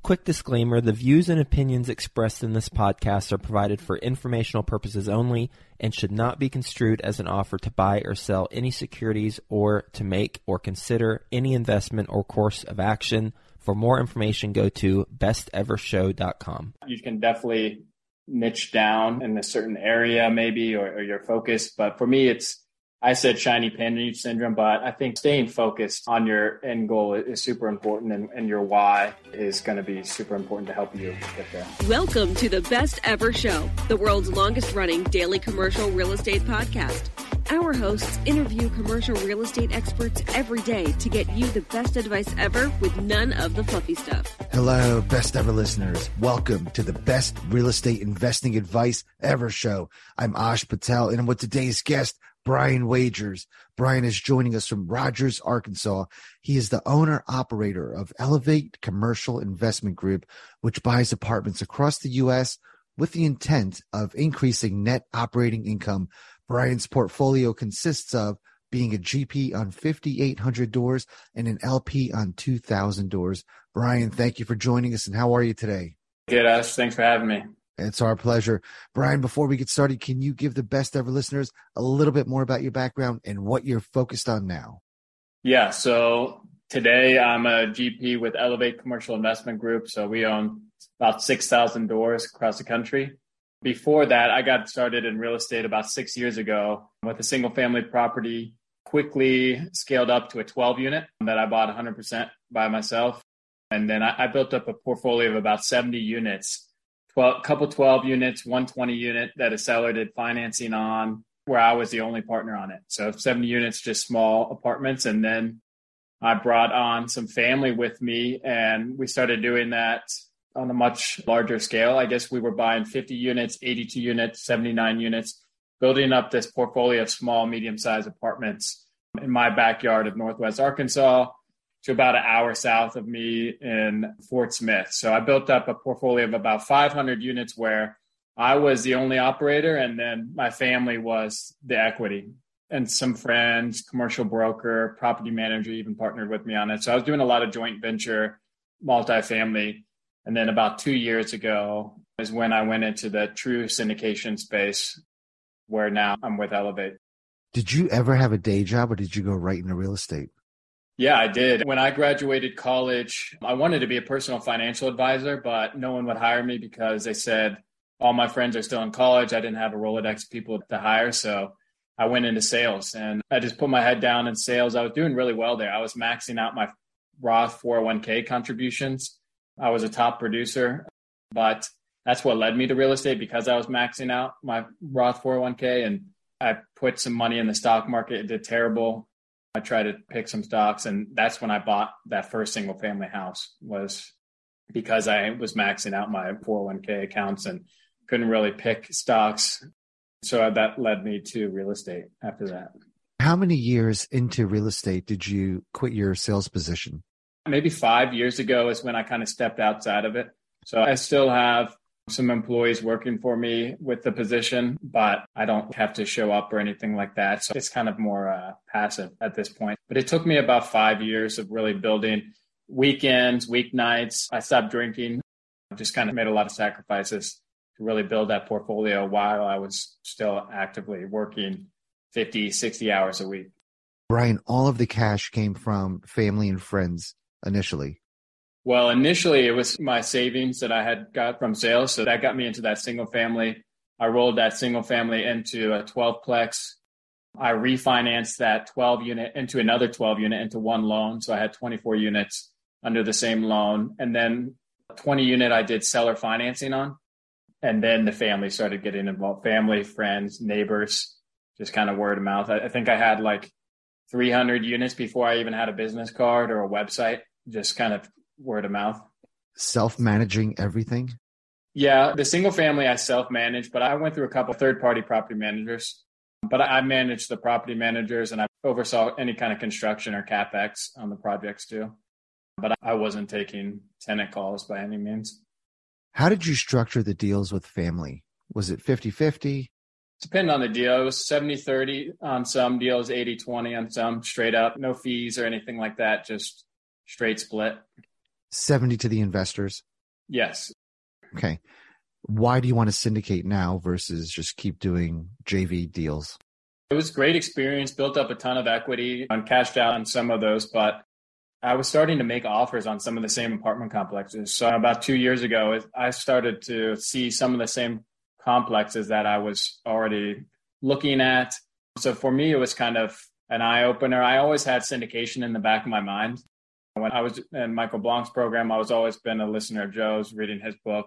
Quick disclaimer, the views and opinions expressed in this podcast are provided for informational purposes only and should not be construed as an offer to buy or sell any securities or to make or consider any investment or course of action. For more information, go to bestevershow.com. You can definitely niche down in a certain area maybe or your focus, but for me I said shiny penny syndrome, but I think staying focused on your end goal is super important, and your why is going to be super important to help you get there. Welcome to the Best Ever Show, the world's longest running daily commercial real estate podcast. Our hosts interview commercial real estate experts every day to get you the best advice ever with none of the fluffy stuff. Hello, Best Ever listeners. Welcome to the Best Real Estate Investing Advice Ever Show. I'm Ash Patel, and I'm with today's guest, Brian Wagers. Brian is joining us from Rogers, Arkansas. He is the owner-operator of Elevate Commercial Investment Group, which buys apartments across the U.S. with the intent of increasing net operating income. Brian's portfolio consists of being a GP on 5,800 doors and an LP on 2,000 doors. Brian, thank you for joining us, and how are you today? Good, Ash. Thanks for having me. It's our pleasure. Brian, before we get started, can you give the Best Ever listeners a little bit more about your background and what you're focused on now? Yeah, so today I'm a GP with Elevate Commercial Investment Group. So we own about 6,000 doors across the country. Before that, I got started in real estate about 6 years ago with a single-family property, quickly scaled up to a 12-unit that I bought 100% by myself. And then I built up a portfolio of about 70 units. Well, a couple 12 units, 120 unit that a seller did financing on where I was the only partner on it. So 70 units, just small apartments. And then I brought on some family with me and we started doing that on a much larger scale. I guess we were buying 50 units, 82 units, 79 units, building up this portfolio of small, medium-sized apartments in my backyard of Northwest Arkansas, to about an hour south of me in Fort Smith. So I built up a portfolio of about 500 units where I was the only operator, and then my family was the equity. And some friends, commercial broker, property manager even partnered with me on it. So I was doing a lot of joint venture, multifamily. And then about 2 years ago is when I went into the true syndication space where now I'm with Elevate. Did you ever have a day job or did you go right into real estate? Yeah, I did. When I graduated college, I wanted to be a personal financial advisor, but no one would hire me because they said all my friends are still in college. I didn't have a Rolodex of people to hire. So I went into sales and I just put my head down in sales. I was doing really well there. I was maxing out my Roth 401k contributions. I was a top producer, but that's what led me to real estate because I was maxing out my Roth 401k. And I put some money in the stock market. It did terrible. I tried to pick some stocks. And that's when I bought that first single family house, was because I was maxing out my 401k accounts and couldn't really pick stocks. So that led me to real estate after that. How many years into real estate did you quit your sales position? Maybe 5 years ago is when I kind of stepped outside of it. So I still have some employees working for me with the position, but I don't have to show up or anything like that. So it's kind of more passive at this point. But it took me about 5 years of really building weekends, weeknights. I stopped drinking. I just kind of made a lot of sacrifices to really build that portfolio while I was still actively working 50, 60 hours a week. Brian, all of the cash came from family and friends initially. Well, initially it was my savings that I had got from sales. So that got me into that single family. I rolled that single family into a 12-plex. I refinanced that 12 unit into another 12 unit into one loan. So I had 24 units under the same loan. And then 20 unit I did seller financing on. And then the family started getting involved, family, friends, neighbors, just kind of word of mouth. I think I had like 300 units before I even had a business card or a website, just kind of word of mouth. Self-managing everything? Yeah, the single family I self-managed, but I went through a couple of third-party property managers. But I managed the property managers and I oversaw any kind of construction or CapEx on the projects too. But I wasn't taking tenant calls by any means. How did you structure the deals with family? Was it 50-50? Depending on the deal. It was 70-30 on some deals, 80-20 on some, straight up. No fees or anything like that, just straight split. 70 to the investors? Yes. Okay. Why do you want to syndicate now versus just keep doing JV deals? It was a great experience, built up a ton of equity. I'm cashed out on some of those, but I was starting to make offers on some of the same apartment complexes. So about 2 years ago, I started to see some of the same complexes that I was already looking at. So for me, it was kind of an eye-opener. I always had syndication in the back of my mind. When I was in Michael Blanc's program, I was always been a listener of Joe's, reading his book.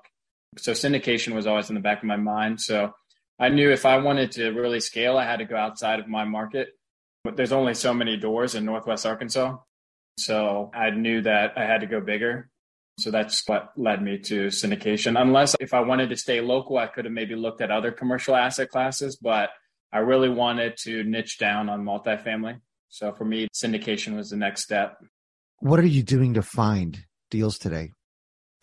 So syndication was always in the back of my mind. So I knew if I wanted to really scale, I had to go outside of my market. But there's only so many doors in Northwest Arkansas. So I knew that I had to go bigger. So that's what led me to syndication. Unless if I wanted to stay local, I could have maybe looked at other commercial asset classes, but I really wanted to niche down on multifamily. So for me, syndication was the next step. What are you doing to find deals today?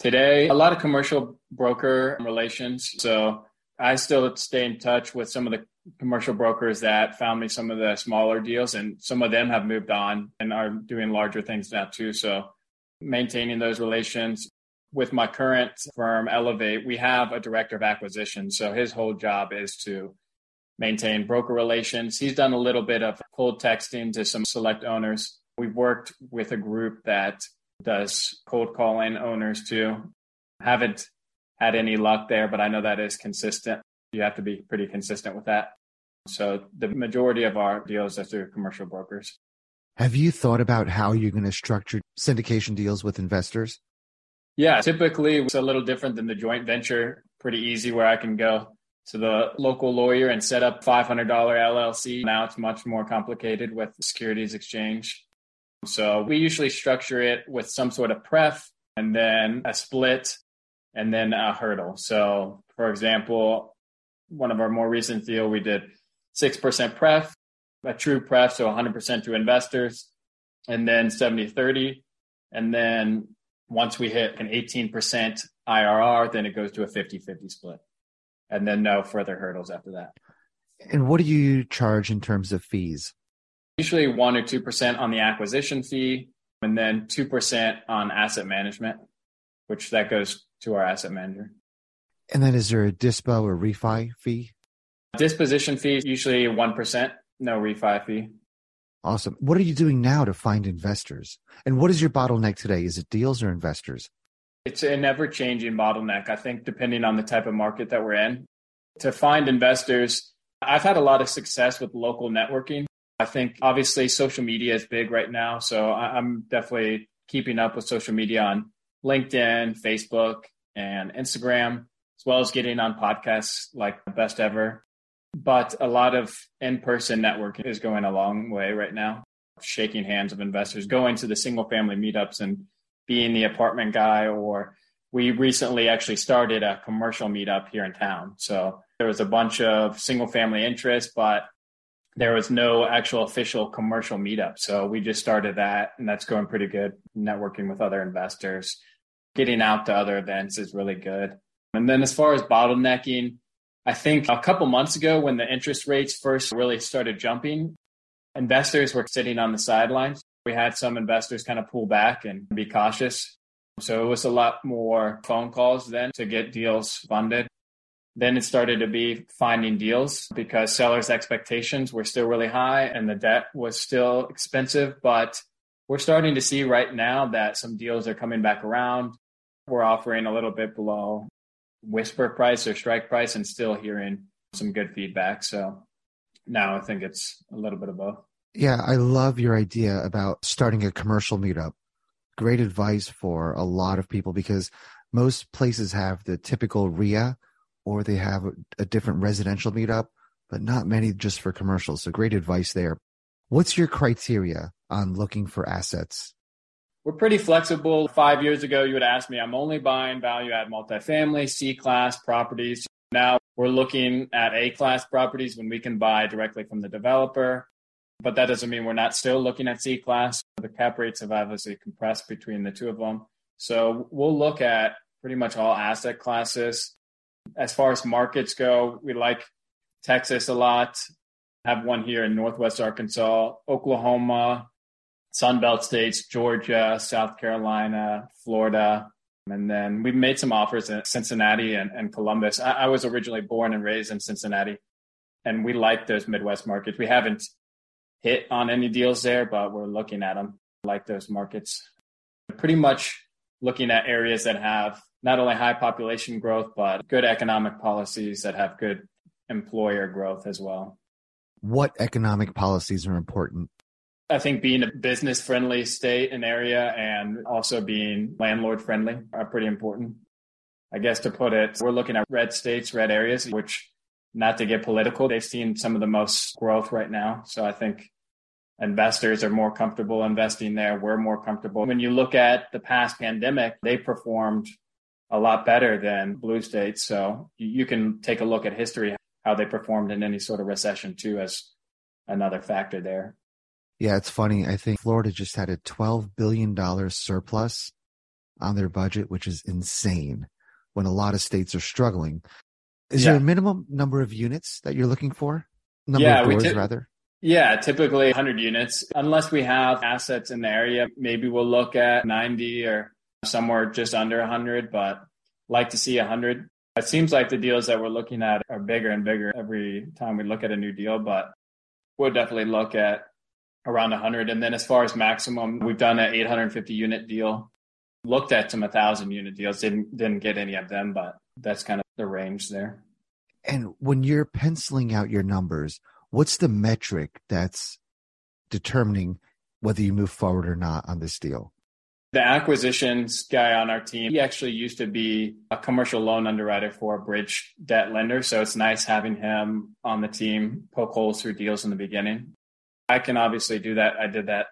Today, a lot of commercial broker relations. So I still stay in touch with some of the commercial brokers that found me some of the smaller deals, and some of them have moved on and are doing larger things now too. So maintaining those relations with my current firm, Elevate, we have a director of acquisition. So his whole job is to maintain broker relations. He's done a little bit of cold texting to some select owners. We've worked with a group that does cold calling owners too. Haven't had any luck there, but I know that is consistent. You have to be pretty consistent with that. So the majority of our deals are through commercial brokers. Have you thought about how you're going to structure syndication deals with investors? Yeah, typically it's a little different than the joint venture. Pretty easy where I can go to the local lawyer and set up $500 LLC. Now it's much more complicated with the securities exchange. So we usually structure it with some sort of pref and then a split and then a hurdle. So for example, one of our more recent deal, we did 6% pref, a true pref, so 100% to investors, and then 70-30. And then once we hit an 18% IRR, then it goes to a 50-50 split. And then no further hurdles after that. And what do you charge in terms of fees? Usually 1 or 2% on the acquisition fee, and then 2% on asset management, which that goes to our asset manager. And then is there a dispo or refi fee? Disposition fee, usually 1%, no refi fee. Awesome. What are you doing now to find investors? And what is your bottleneck today? Is it deals or investors? It's an ever-changing bottleneck, I think, depending on the type of market that we're in. To find investors, I've had a lot of success with local networking. I think, obviously, social media is big right now. So I'm definitely keeping up with social media on LinkedIn, Facebook, and Instagram, as well as getting on podcasts like Best Ever. But a lot of in-person networking is going a long way right now. Shaking hands of investors, going to the single-family meetups and being the apartment guy, or we recently actually started a commercial meetup here in town. So there was a bunch of single-family interest, but there was no actual official commercial meetup. So we just started that, and that's going pretty good. Networking with other investors, getting out to other events is really good. And then as far as bottlenecking, I think a couple months ago when the interest rates first really started jumping, investors were sitting on the sidelines. We had some investors kind of pull back and be cautious. So it was a lot more phone calls then to get deals funded. Then it started to be finding deals because sellers' expectations were still really high and the debt was still expensive. But we're starting to see right now that some deals are coming back around. We're offering a little bit below whisper price or strike price and still hearing some good feedback. So now I think it's a little bit of both. Yeah, I love your idea about starting a commercial meetup. Great advice for a lot of people because most places have the typical RIA, or they have a different residential meetup, but not many just for commercials. So great advice there. What's your criteria on looking for assets? We're pretty flexible. 5 years ago, you would ask me, I'm only buying value-add multifamily, C-class properties. Now we're looking at A-class properties when we can buy directly from the developer. But that doesn't mean we're not still looking at C-class. The cap rates have obviously compressed between the two of them. So we'll look at pretty much all asset classes. As far as markets go, we like Texas a lot. Have one here in Northwest Arkansas, Oklahoma, Sunbelt states, Georgia, South Carolina, Florida. And then we've made some offers in Cincinnati and Columbus. I was originally born and raised in Cincinnati, and we like those Midwest markets. We haven't hit on any deals there, but we're looking at them. Like those markets. Pretty much looking at areas that have not only high population growth, but good economic policies that have good employer growth as well. What economic policies are important? I think being a business-friendly state and area and also being landlord-friendly are pretty important. I guess to put it, we're looking at red states, red areas, which, not to get political, they've seen some of the most growth right now. So I think investors are more comfortable investing there. We're more comfortable. When you look at the past pandemic, they performed a lot better than blue states. So you can take a look at history, how they performed in any sort of recession too, as another factor there. Yeah, it's funny. I think Florida just had a $12 billion surplus on their budget, which is insane when a lot of states are struggling. Is there a minimum number of units that you're looking for? Number of doors, rather? Yeah, typically 100 units. Unless we have assets in the area, maybe we'll look at 90 or somewhere just under 100, but like to see 100. It seems like the deals that we're looking at are bigger and bigger every time we look at a new deal, but we'll definitely look at around 100. And then as far as maximum, we've done an 850 unit deal, looked at some 1,000 unit deals, didn't get any of them, but that's kind of the range there. And when you're penciling out your numbers, what's the metric that's determining whether you move forward or not on this deal? The acquisitions guy on our team, he actually used to be a commercial loan underwriter for a bridge debt lender. So it's nice having him on the team, poke holes through deals in the beginning. I can obviously do that. I did that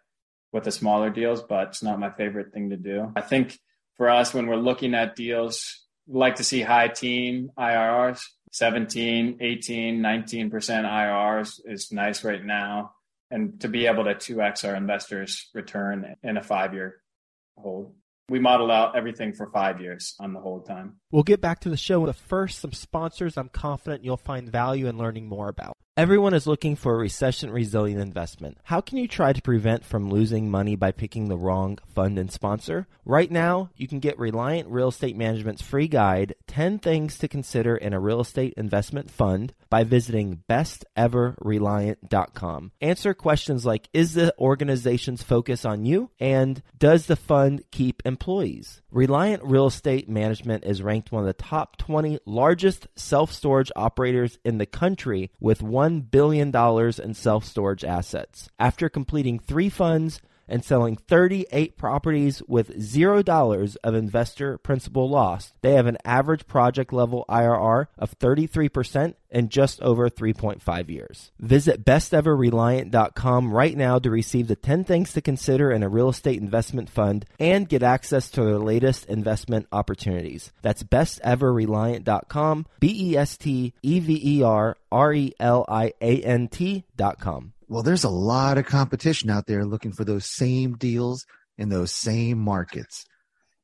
with the smaller deals, but it's not my favorite thing to do. I think for us, when we're looking at deals, we like to see high teen IRRs, 17, 18, 19% IRRs is nice right now. And to be able to 2X our investors' return in a 5-year hold. We model out everything for 5 years on the hold time. We'll get back to the show, but first, some sponsors I'm confident you'll find value in learning more about. Everyone is looking for a recession-resilient investment. How can you try to prevent from losing money by picking the wrong fund and sponsor? Right now, you can get Reliant Real Estate Management's free guide, 10 Things to Consider in a Real Estate Investment Fund, by visiting besteverreliant.com. Answer questions like, is the organization's focus on you? And does the fund keep employees? Reliant Real Estate Management is ranked one of the top 20 largest self-storage operators in the country with $1 billion in self-storage assets. After completing 3 funds and selling 38 properties with $0 of investor principal lost, they have an average project level IRR of 33% in just over 3.5 years. Visit besteverreliant.com right now to receive the 10 things to consider in a real estate investment fund and get access to their latest investment opportunities. That's besteverreliant.com, besteverreliant.com. Well, there's a lot of competition out there looking for those same deals in those same markets.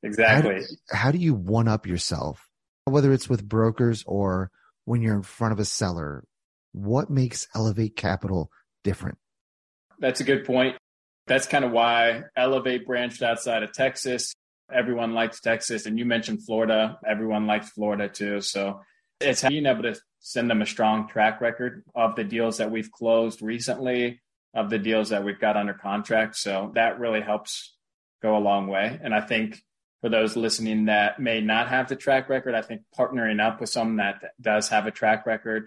Exactly. How do you one-up yourself, whether it's with brokers or when you're in front of a seller? What makes Elevate Capital different? That's a good point. That's kind of why Elevate branched outside of Texas. Everyone likes Texas. And you mentioned Florida. Everyone likes Florida too. So it's being able to send them a strong track record of the deals that we've closed recently, of the deals that we've got under contract. So that really helps go a long way. And I think for those listening that may not have the track record, I think partnering up with someone that does have a track record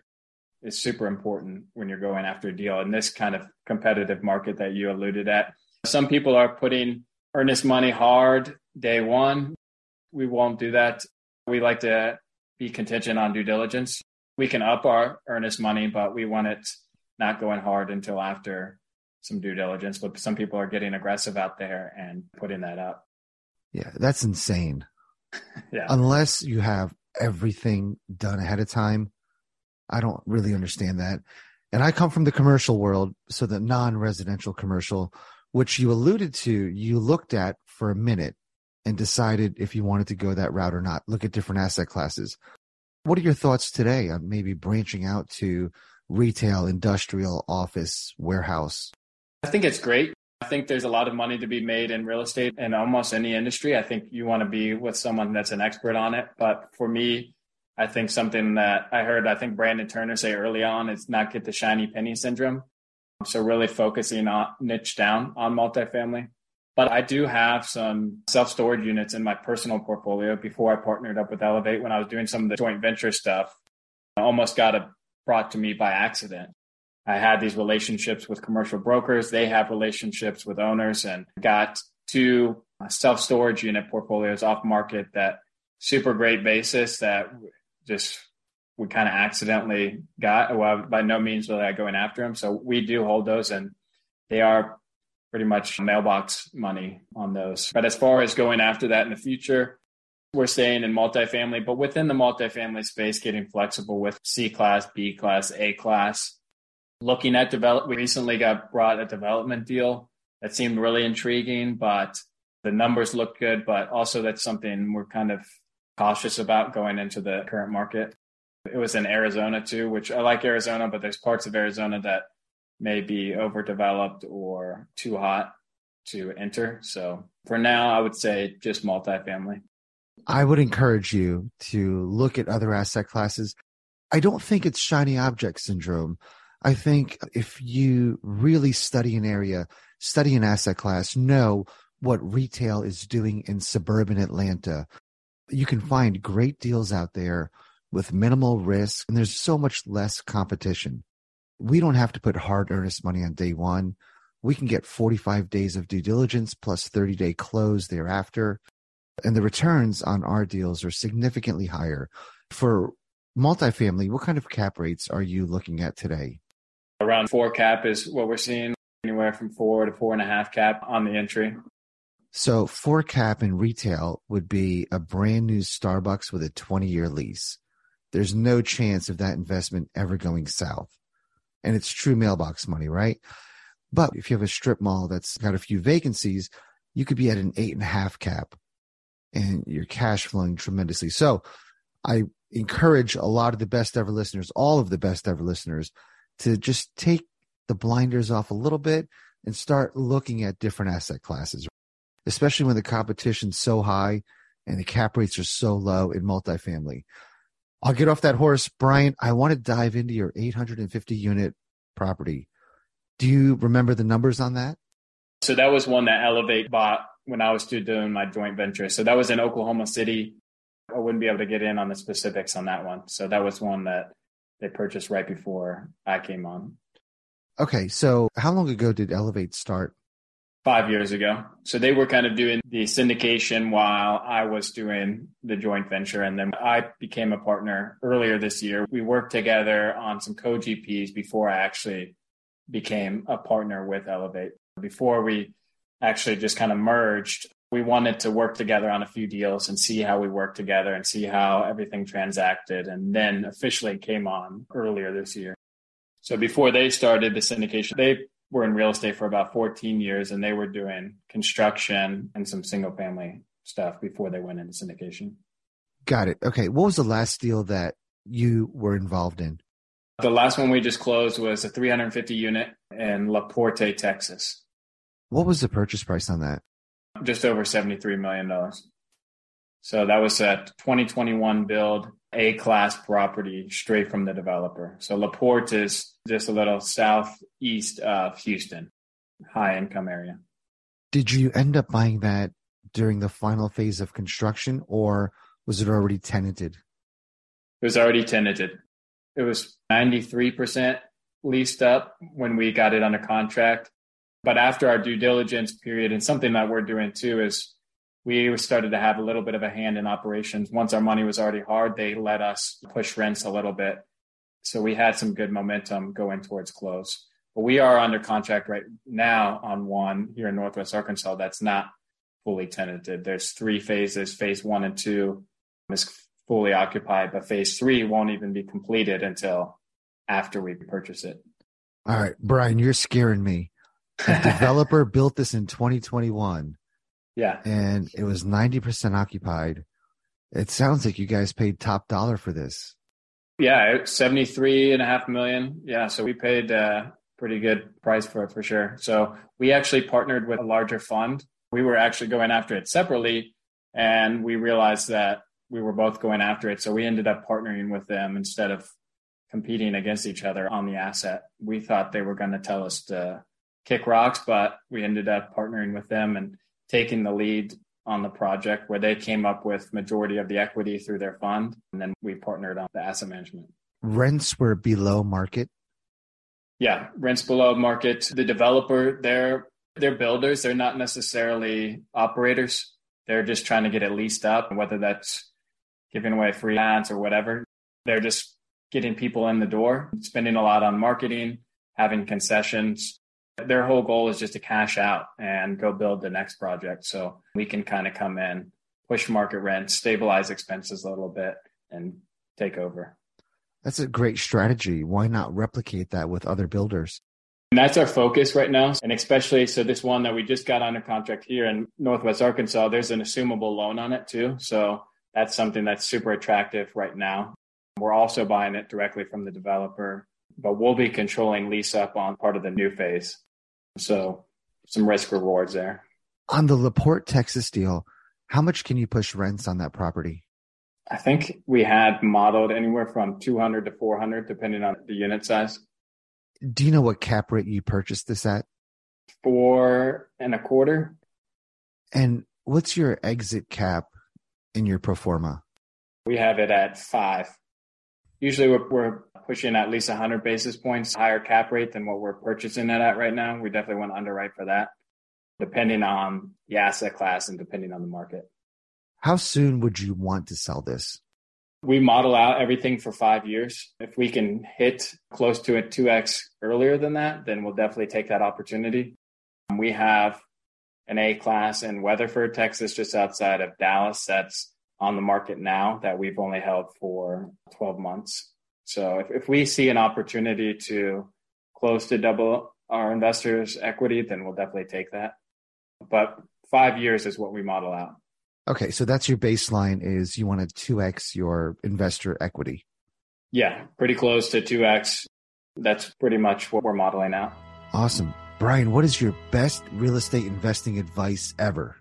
is super important when you're going after a deal in this kind of competitive market that you alluded at. Some people are putting earnest money hard day one. We won't do that. We like to be contingent on due diligence. We can up our earnest money, but we want it not going hard until after some due diligence. But some people are getting aggressive out there and putting that up. Yeah, that's insane. Yeah. Unless you have everything done ahead of time. I don't really understand that. And I come from the commercial world, so the non-residential commercial, which you alluded to, you looked at for a minute and decided if you wanted to go that route or not, look at different asset classes. What are your thoughts today on maybe branching out to retail, industrial, office, warehouse? I think it's great. I think there's a lot of money to be made in real estate and almost any industry. I think you want to be with someone that's an expert on it. But for me, I think something that I heard, I think Brandon Turner say early on, is not get the shiny penny syndrome. So really focusing on niche down on multifamily. But I do have some self-storage units in my personal portfolio before I partnered up with Elevate. When I was doing some of the joint venture stuff, I almost got brought to me by accident. I had these relationships with commercial brokers. They have relationships with owners, and got 2 self-storage unit portfolios off market that super great basis that just we kind of accidentally got. Well, by no means was I going after them. So we do hold those, and they are pretty much mailbox money on those. But as far as going after that in the future, we're staying in multifamily, but within the multifamily space, getting flexible with C class, B class, A class. Looking at we recently got brought a development deal that seemed really intriguing, but the numbers look good, but also that's something we're kind of cautious about going into the current market. It was in Arizona too, which I like Arizona, but there's parts of Arizona that may be overdeveloped or too hot to enter. So for now, I would say just multifamily. I would encourage you to look at other asset classes. I don't think it's shiny object syndrome. I think if you really study an area, study an asset class, know what retail is doing in suburban Atlanta, you can find great deals out there with minimal risk, and there's so much less competition. We don't have to put hard earnest money on day one. We can get 45 days of due diligence plus 30-day close thereafter. And the returns on our deals are significantly higher. For multifamily, what kind of cap rates are you looking at today? Around 4 cap is what we're seeing, anywhere from 4 to 4.5 cap on the entry. So 4 cap in retail would be a brand new Starbucks with a 20-year lease. There's no chance of that investment ever going south. And it's true mailbox money, right? But if you have a strip mall that's got a few vacancies, you could be at an 8.5 cap and you're cash flowing tremendously. So I encourage a lot of the best ever listeners, all of the best ever listeners, to just take the blinders off a little bit and start looking at different asset classes, especially when the competition's so high and the cap rates are so low in multifamily. I'll get off that horse. Brian, I want to dive into your 850-unit property. Do you remember the numbers on that? So that was one that Elevate bought when I was still doing my joint venture. So that was in Oklahoma City. I wouldn't be able to get in on the specifics on that one. So that was one that they purchased right before I came on. Okay. So how long ago did Elevate start? 5 years ago. So they were kind of doing the syndication while I was doing the joint venture. And then I became a partner earlier this year. We worked together on some co-GPs before I actually became a partner with Elevate. Before we actually just kind of merged, we wanted to work together on a few deals and see how we worked together and see how everything transacted, and then officially came on earlier this year. So before they started the syndication, they were in real estate for about 14 years and they were doing construction and some single family stuff before they went into syndication. Got it. Okay. What was the last deal that you were involved in? The last one we just closed was a 350 unit in La Porte, Texas. What was the purchase price on that? Just over $73 million. So that was a 2021 build, A-class property straight from the developer. So La Porte is just a little southeast of Houston, high income area. Did you end up buying that during the final phase of construction, or was it already tenanted? It was already tenanted. It was 93% leased up when we got it under contract. But after our due diligence period, and something that we're doing too, is we started to have a little bit of a hand in operations. Once our money was already hard, they let us push rents a little bit. So we had some good momentum going towards close. But we are under contract right now on one here in Northwest Arkansas that's not fully tenanted. There's three phases. Phase 1 and 2 is fully occupied, but phase 3 won't even be completed until after we purchase it. All right, Brian, you're scaring me. The developer built this in 2021. Yeah. And it was 90% occupied. It sounds like you guys paid top dollar for this. Yeah, $73.5 million. Yeah. So we paid a pretty good price for it for sure. So we actually partnered with a larger fund. We were actually going after it separately, and we realized that we were both going after it. So we ended up partnering with them instead of competing against each other on the asset. We thought they were going to tell us to kick rocks, but we ended up partnering with them and taking the lead on the project, where they came up with majority of the equity through their fund. And then we partnered on the asset management. Rents were below market. Yeah. Rents below market. The developer, they're builders. They're not necessarily operators. They're just trying to get it leased up, and whether that's giving away free ads or whatever, they're just getting people in the door, spending a lot on marketing, having concessions. Their whole goal is just to cash out and go build the next project. So we can kind of come in, push market rent, stabilize expenses a little bit, and take over. That's a great strategy. Why not replicate that with other builders? And that's our focus right now. And especially, so this one that we just got under contract here in Northwest Arkansas, there's an assumable loan on it too. So that's something that's super attractive right now. We're also buying it directly from the developer, but we'll be controlling lease up on part of the new phase. So some risk rewards there. On the La Porte, Texas deal, how much can you push rents on that property? I think we had modeled anywhere from 200 to 400, depending on the unit size. Do you know what cap rate you purchased this at? 4.25. And what's your exit cap in your pro forma? We have it at 5. Usually we're pushing at least 100 basis points higher cap rate than what we're purchasing it at right now. We definitely want to underwrite for that, depending on the asset class and depending on the market. How soon would you want to sell this? We model out everything for 5 years. If we can hit close to a 2x earlier than that, then we'll definitely take that opportunity. We have an A-class in Weatherford, Texas, just outside of Dallas, that's on the market now that we've only held for 12 months. So if we see an opportunity to close to double our investors' equity, then we'll definitely take that. But 5 years is what we model out. Okay, so that's your baseline, is you want to 2x your investor equity. Yeah, pretty close to 2x. That's pretty much what we're modeling out. Awesome. Brian, what is your best real estate investing advice ever?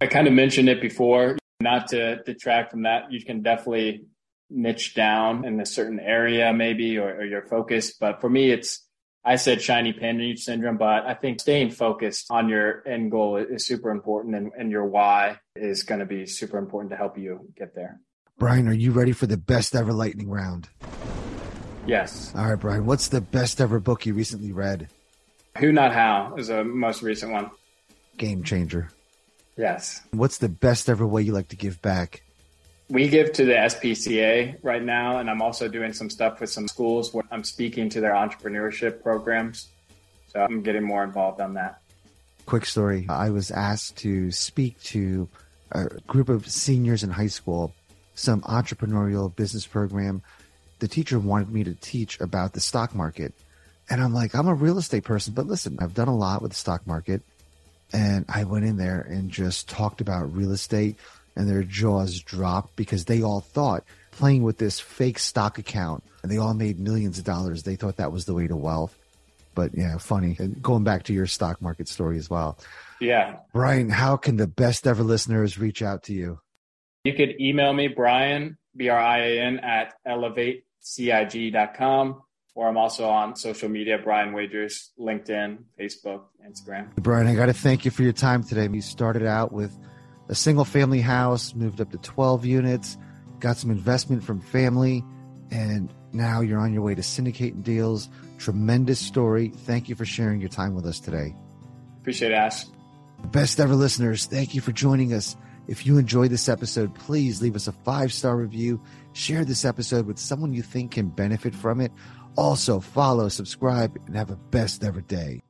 I kind of mentioned it before. Not to detract from that, you can definitely niche down in a certain area maybe or your focus. But for me, I said shiny penny syndrome, but I think staying focused on your end goal is super important, and your why is going to be super important to help you get there. Brian, are you ready for the best ever lightning round? Yes. All right, Brian, what's the best ever book you recently read? Who Not How is the most recent one. Game changer. Yes. What's the best ever way you like to give back? We give to the SPCA right now, and I'm also doing some stuff with some schools where I'm speaking to their entrepreneurship programs. So I'm getting more involved on that. Quick story. I was asked to speak to a group of seniors in high school, some entrepreneurial business program. The teacher wanted me to teach about the stock market. And I'm like, I'm a real estate person, but listen, I've done a lot with the stock market. And I went in there and just talked about real estate, and their jaws dropped because they all thought playing with this fake stock account, and they all made millions of dollars. They thought that was the way to wealth. But yeah, funny. And going back to your stock market story as well. Yeah. Brian, how can the best ever listeners reach out to you? You could email me, Brian, BRIAN at elevatecig.com. Or I'm also on social media, Brian Wagers, LinkedIn, Facebook, Instagram. Brian, I got to thank you for your time today. You started out with a single family house, moved up to 12 units, got some investment from family, and now you're on your way to syndicating deals. Tremendous story. Thank you for sharing your time with us today. Appreciate it, Ash. Best ever listeners, thank you for joining us. If you enjoyed this episode, please leave us a 5-star review. Share this episode with someone you think can benefit from it. Also, follow, subscribe, and have a best ever day.